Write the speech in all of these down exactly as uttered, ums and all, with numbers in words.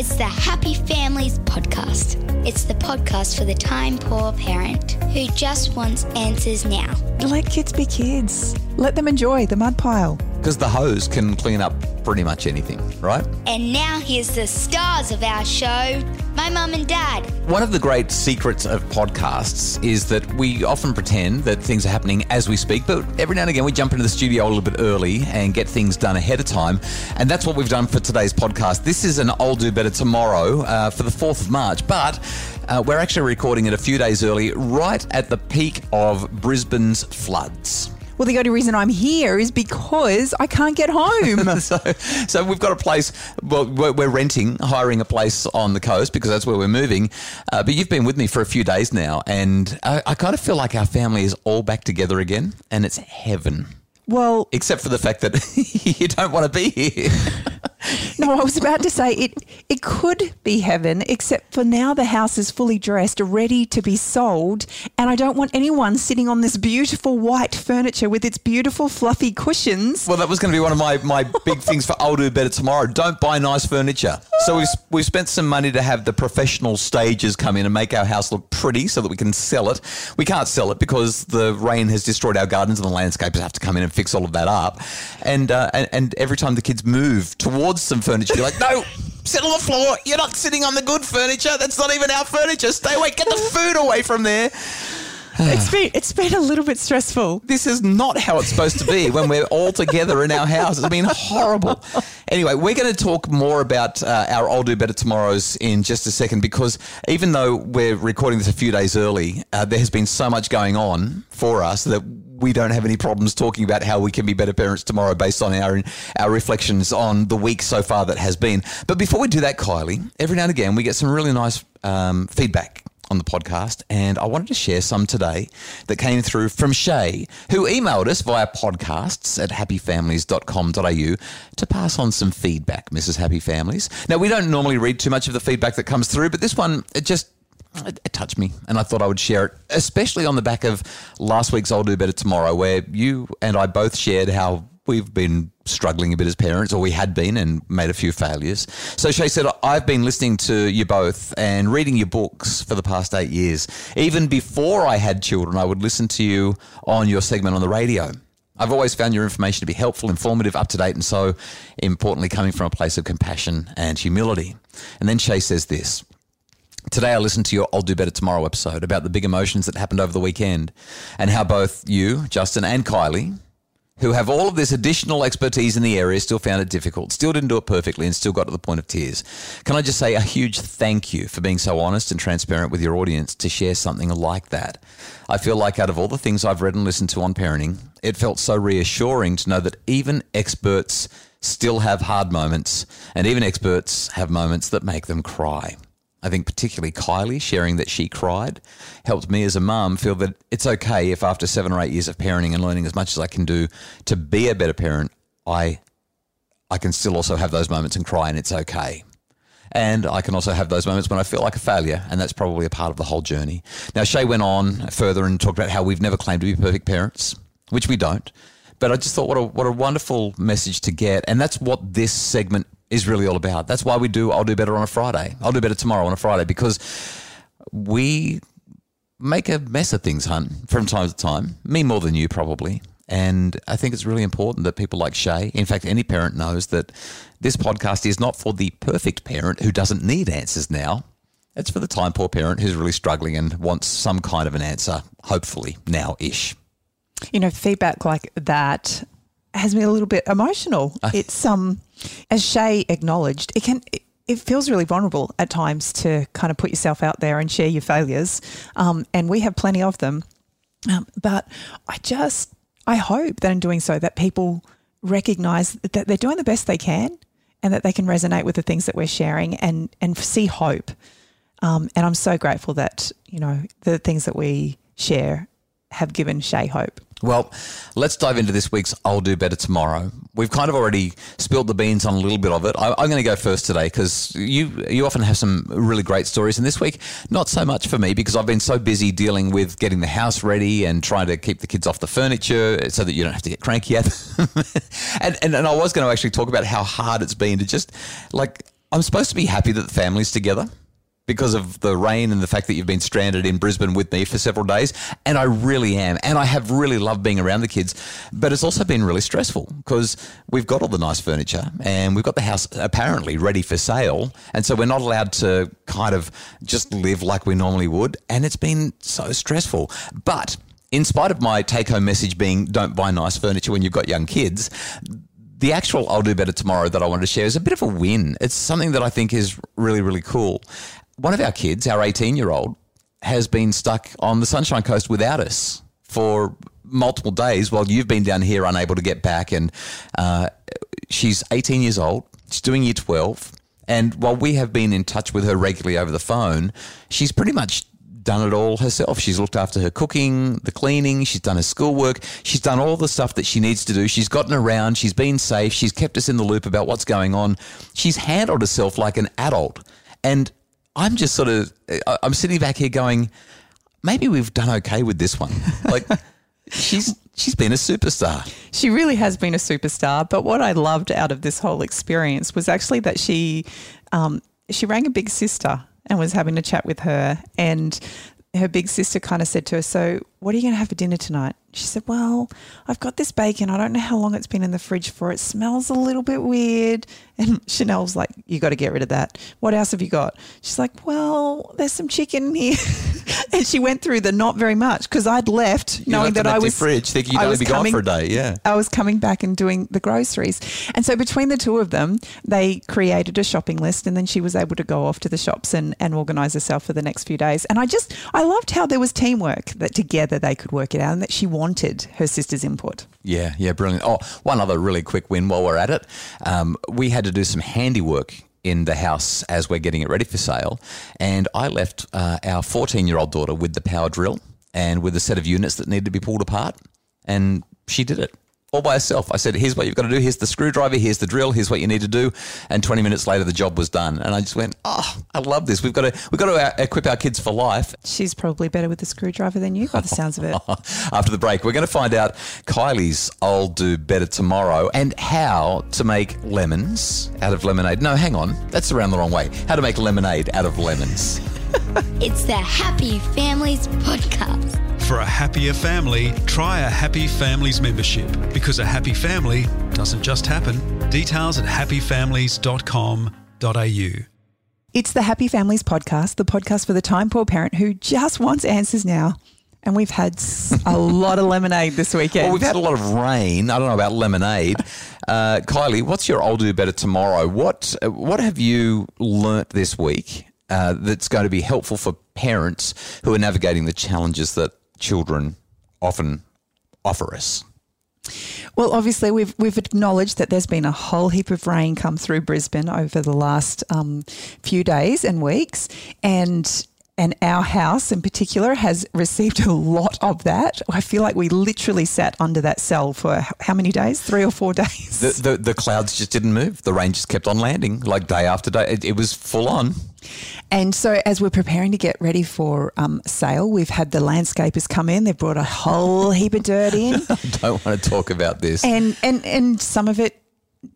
It's the Happy Families Podcast. It's the podcast for the time poor parent who just wants answers now. Let kids be kids. Let them enjoy the mud pile. Because the hose can clean up pretty much anything, right? And now here's the stars of our show, my mum and dad. One of the great secrets of podcasts is that we often pretend that things are happening as we speak, but every now and again we jump into the studio a little bit early and get things done ahead of time. And that's what we've done for today's podcast. This is an I'll Do Better Tomorrow uh, for the fourth of March, but uh, we're actually recording it a few days early, right at the peak of Brisbane's floods. Well, the only reason I'm here is because I can't get home. so, so we've got a place, well, we're renting, hiring a place on the coast because that's where we're moving. Uh, but you've been with me for a few days now, and I, I kind of feel like our family is all back together again, and it's heaven. Well, except for the fact that you don't want to be here. No, I was about to say it it could be heaven, except for now the house is fully dressed, ready to be sold, and I don't want anyone sitting on this beautiful white furniture with its beautiful fluffy cushions. Well, that was going to be one of my, my big things for I'll Do Better Tomorrow. Don't buy nice furniture. So we've, we've spent some money to have the professional stagers come in and make our house look pretty so that we can sell it. We can't sell it because the rain has destroyed our gardens and the landscapers have to come in and fix all of that up. And, uh, and, and every time the kids move towards some furniture, you're like, no, sit on the floor. You're not sitting on the good furniture. That's not even our furniture. Stay away. Get the food away from there. It's been it's been a little bit stressful. This is not how it's supposed to be when we're all together in our house. It's been horrible. Anyway, we're going to talk more about uh, our I'll Do Better Tomorrows in just a second, because even though we're recording this a few days early, uh, there has been so much going on for us that we don't have any problems talking about how we can be better parents tomorrow based on our our reflections on the week so far that has been. But before we do that, Kylie, every now and again we get some really nice um, feedback on the podcast, and I wanted to share some today that came through from Shay, who emailed us via podcasts at happy families dot com dot a u to pass on some feedback, Missus Happy Families. Now, we don't normally read too much of the feedback that comes through, but this one, it just It, it touched me, and I thought I would share it, especially on the back of last week's I'll Do Better Tomorrow, where you and I both shared how we've been struggling a bit as parents, or we had been, and made a few failures. So Shay said, I've been listening to you both and reading your books for the past eight years. Even before I had children, I would listen to you on your segment on the radio. I've always found your information to be helpful, informative, up-to-date, and so importantly coming from a place of compassion and humility. And then Shay says this, today I listened to your I'll Do Better Tomorrow episode about the big emotions that happened over the weekend and how both you, Justin, and Kylie, who have all of this additional expertise in the area, still found it difficult, still didn't do it perfectly, and still got to the point of tears. Can I just say a huge thank you for being so honest and transparent with your audience to share something like that? I feel like out of all the things I've read and listened to on parenting, it felt so reassuring to know that even experts still have hard moments, and even experts have moments that make them cry. I think particularly Kylie sharing that she cried helped me as a mum feel that it's okay if after seven or eight years of parenting and learning as much as I can do to be a better parent, I I can still also have those moments and cry, and it's okay. And I can also have those moments when I feel like a failure, and that's probably a part of the whole journey. Now, Shay went on further and talked about how we've never claimed to be perfect parents, which we don't. But I just thought what a what a wonderful message to get, and that's what this segment is really all about. That's why we do I'll Do Better on a Friday. I'll Do Better Tomorrow on a Friday, because we make a mess of things, hun, from time to time. Me more than you, probably. And I think it's really important that people like Shay, in fact, any parent, knows that this podcast is not for the perfect parent who doesn't need answers now. It's for the time poor parent who's really struggling and wants some kind of an answer, hopefully now-ish. You know, feedback like that has me a little bit emotional. It's um, as Shay acknowledged, it can it, it feels really vulnerable at times to kind of put yourself out there and share your failures, um, and we have plenty of them. Um, but I just I hope that in doing so, that people recognise that they're doing the best they can, and that they can resonate with the things that we're sharing and and see hope. Um, and I'm so grateful that you know the things that we share have given Shay hope. Well, let's dive into this week's I'll Do Better Tomorrow. We've kind of already spilled the beans on a little bit of it. I, I'm going to go first today because you you often have some really great stories. And this week, not so much for me because I've been so busy dealing with getting the house ready and trying to keep the kids off the furniture so that you don't have to get cranky at them. and, and, and I was going to actually talk about how hard it's been to just like – I'm supposed to be happy that the family's together because of the rain and the fact that you've been stranded in Brisbane with me for several days, and I really am, and I have really loved being around the kids, but it's also been really stressful because we've got all the nice furniture and we've got the house apparently ready for sale, and so we're not allowed to kind of just live like we normally would, and it's been so stressful. But in spite of my take-home message being don't buy nice furniture when you've got young kids, the actual I'll Do Better Tomorrow that I wanted to share is a bit of a win. It's something that I think is really, really cool. One of our kids, our eighteen-year-old, has been stuck on the Sunshine Coast without us for multiple days while you've been down here unable to get back. And uh, she's eighteen years old. She's doing year twelve. And while we have been in touch with her regularly over the phone, she's pretty much done it all herself. She's looked after her cooking, the cleaning, she's done her schoolwork, she's done all the stuff that she needs to do. She's gotten around, she's been safe, she's kept us in the loop about what's going on. She's handled herself like an adult. And I'm just sort of, I'm sitting back here going, maybe we've done okay with this one. Like she's, she's been a superstar. She really has been a superstar. But what I loved out of this whole experience was actually that she, um, she rang a big sister and was having a chat with her, and her big sister kind of said to her, so what are you going to have for dinner tonight? She said, well, I've got this bacon. I don't know how long it's been in the fridge for. It smells a little bit weird. And Chanel's like, you got to get rid of that. What else have you got? She's like, well, there's some chicken here. And she went through the not very much because I'd left you knowing left that I was, fridge, thinking you'd I was be coming, gone for a day. Yeah, I was coming back and doing the groceries. And so between the two of them, they created a shopping list, and then she was able to go off to the shops and, and organise herself for the next few days. And I just, I loved how there was teamwork, that together they could work it out and that she wanted her sister's input. Yeah, yeah, brilliant. Oh, one other really quick win while we're at it. Um, we had to do some handiwork in the house as we're getting it ready for sale, and I left uh, our fourteen-year-old daughter with the power drill and with a set of units that needed to be pulled apart, and she did it all by herself. I said, here's what you've got to do. Here's the screwdriver. Here's the drill. Here's what you need to do. And twenty minutes later, the job was done. And I just went, oh, I love this. We've got to we've got to equip our kids for life. She's probably better with the screwdriver than you by the sounds of it. After the break, we're going to find out Kylie's I'll Do Better Tomorrow and how to make lemons out of lemonade. No, hang on. That's around the wrong way. How to make lemonade out of lemons. It's the Happy Families Podcast. For a happier family, try a Happy Families membership, because a happy family doesn't just happen. Details at happy families dot com dot a u. It's the Happy Families Podcast, the podcast for the time poor parent who just wants answers now. And we've had a lot of lemonade this weekend. Well, we've had a lot of rain. I don't know about lemonade. Uh, Kylie, what's your I'll Do Better Tomorrow? What, what have you learnt this week uh, that's going to be helpful for parents who are navigating the challenges that children often offer us? Well, obviously we've we've acknowledged that there's been a whole heap of rain come through Brisbane over the last um, few days and weeks, and and our house in particular has received a lot of that. I feel like we literally sat under that cell for how many days? Three or four days. The the, the clouds just didn't move. The rain just kept on landing, like day after day. It, it was full on. And so as we're preparing to get ready for um, sale, we've had the landscapers come in. They've brought a whole heap of dirt in. I don't want to talk about this. And and, and some of it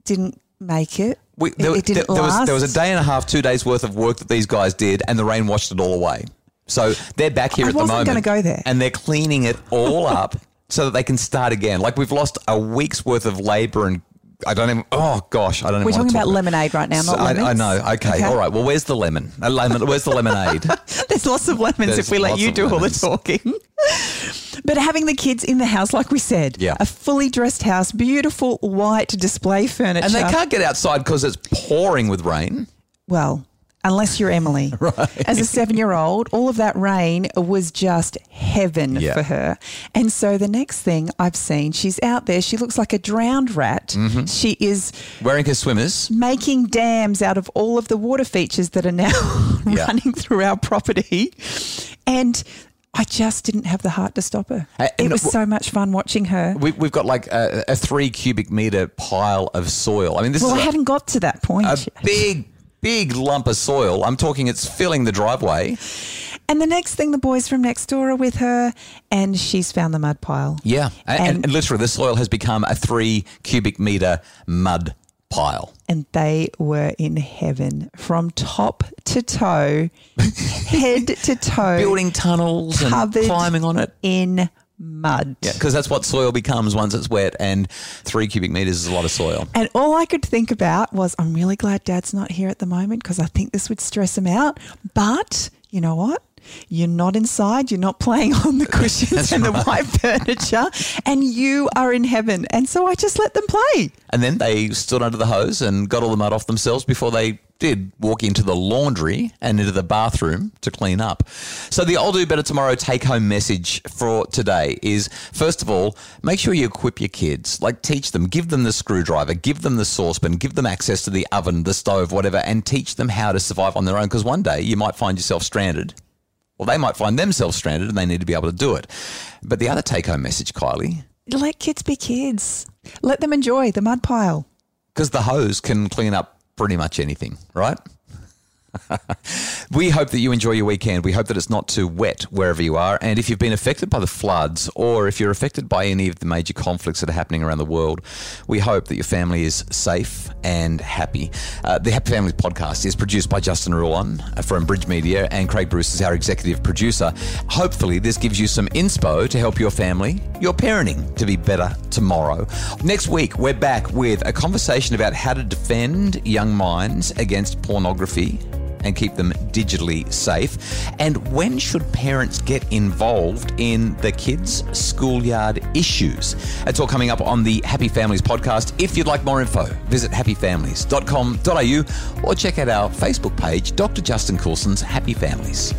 didn't make it. We, there, it didn't there, last. Was, there was a day and a half, two days worth of work that these guys did, and the rain washed it all away. So they're back here I at the moment. I wasn't going to go there. And they're cleaning it all up so that they can start again. Like we've lost a week's worth of labour and I don't even, oh gosh, I don't even We're talking about, about lemonade right now, not so, lemons. I, I know, okay, okay, all right. Well, where's the lemon? A lemon where's the lemonade? There's lots of lemons There's if we let you do lemons. all the talking. But having the kids in the house, like we said, yeah. a fully dressed house, beautiful white display furniture. And they can't get outside because it's pouring with rain. Well, unless you're Emily. Right. As a seven-year-old, all of that rain was just heaven yeah. for her. And so the next thing I've seen, she's out there. She looks like a drowned rat. Mm-hmm. She is wearing her swimmers, making dams out of all of the water features that are now yeah. running through our property. And I just didn't have the heart to stop her. Uh, it was so much fun watching her. We, we've got like a, a three cubic metre pile of soil. I mean, this well, is Well, I haven't got to that point. A big Big lump of soil. I'm talking it's filling the driveway. And the next thing, the boys from next door are with her and she's found the mud pile. Yeah. And, and, and literally the soil has become a three cubic metre mud pile. And they were in heaven from top to toe, head to toe. Building tunnels and climbing on it. In mud. Yeah, because that's what soil becomes once it's wet, and three cubic metres is a lot of soil. And all I could think about was, I'm really glad Dad's not here at the moment because I think this would stress him out. But you know what? You're not inside. You're not playing on the cushions That's and right. the white furniture, and you are in heaven. And so I just let them play. And then they stood under the hose and got all the mud off themselves before they did walk into the laundry and into the bathroom to clean up. So the I'll Do Better Tomorrow take-home message for today is, first of all, make sure you equip your kids. Like, teach them, give them the screwdriver, give them the saucepan, give them access to the oven, the stove, whatever, and teach them how to survive on their own, because one day you might find yourself stranded. Well, they might find themselves stranded and they need to be able to do it. But the other take-home message, Kylie? Let kids be kids. Let them enjoy the mud pile. Because the hose can clean up pretty much anything, right? We hope that you enjoy your weekend. We hope that it's not too wet wherever you are. And if you've been affected by the floods, or if you're affected by any of the major conflicts that are happening around the world, we hope that your family is safe and happy. Uh, the Happy Families Podcast is produced by Justin Ruan from Bridge Media, and Craig Bruce is our executive producer. Hopefully this gives you some inspo to help your family, your parenting, to be better tomorrow. Next week, we're back with a conversation about how to defend young minds against pornography and keep them digitally safe. And when should parents get involved in the kids' schoolyard issues? It's all coming up on the Happy Families Podcast. If you'd like more info, visit happy families dot com dot a u or check out our Facebook page, Doctor Justin Coulson's Happy Families.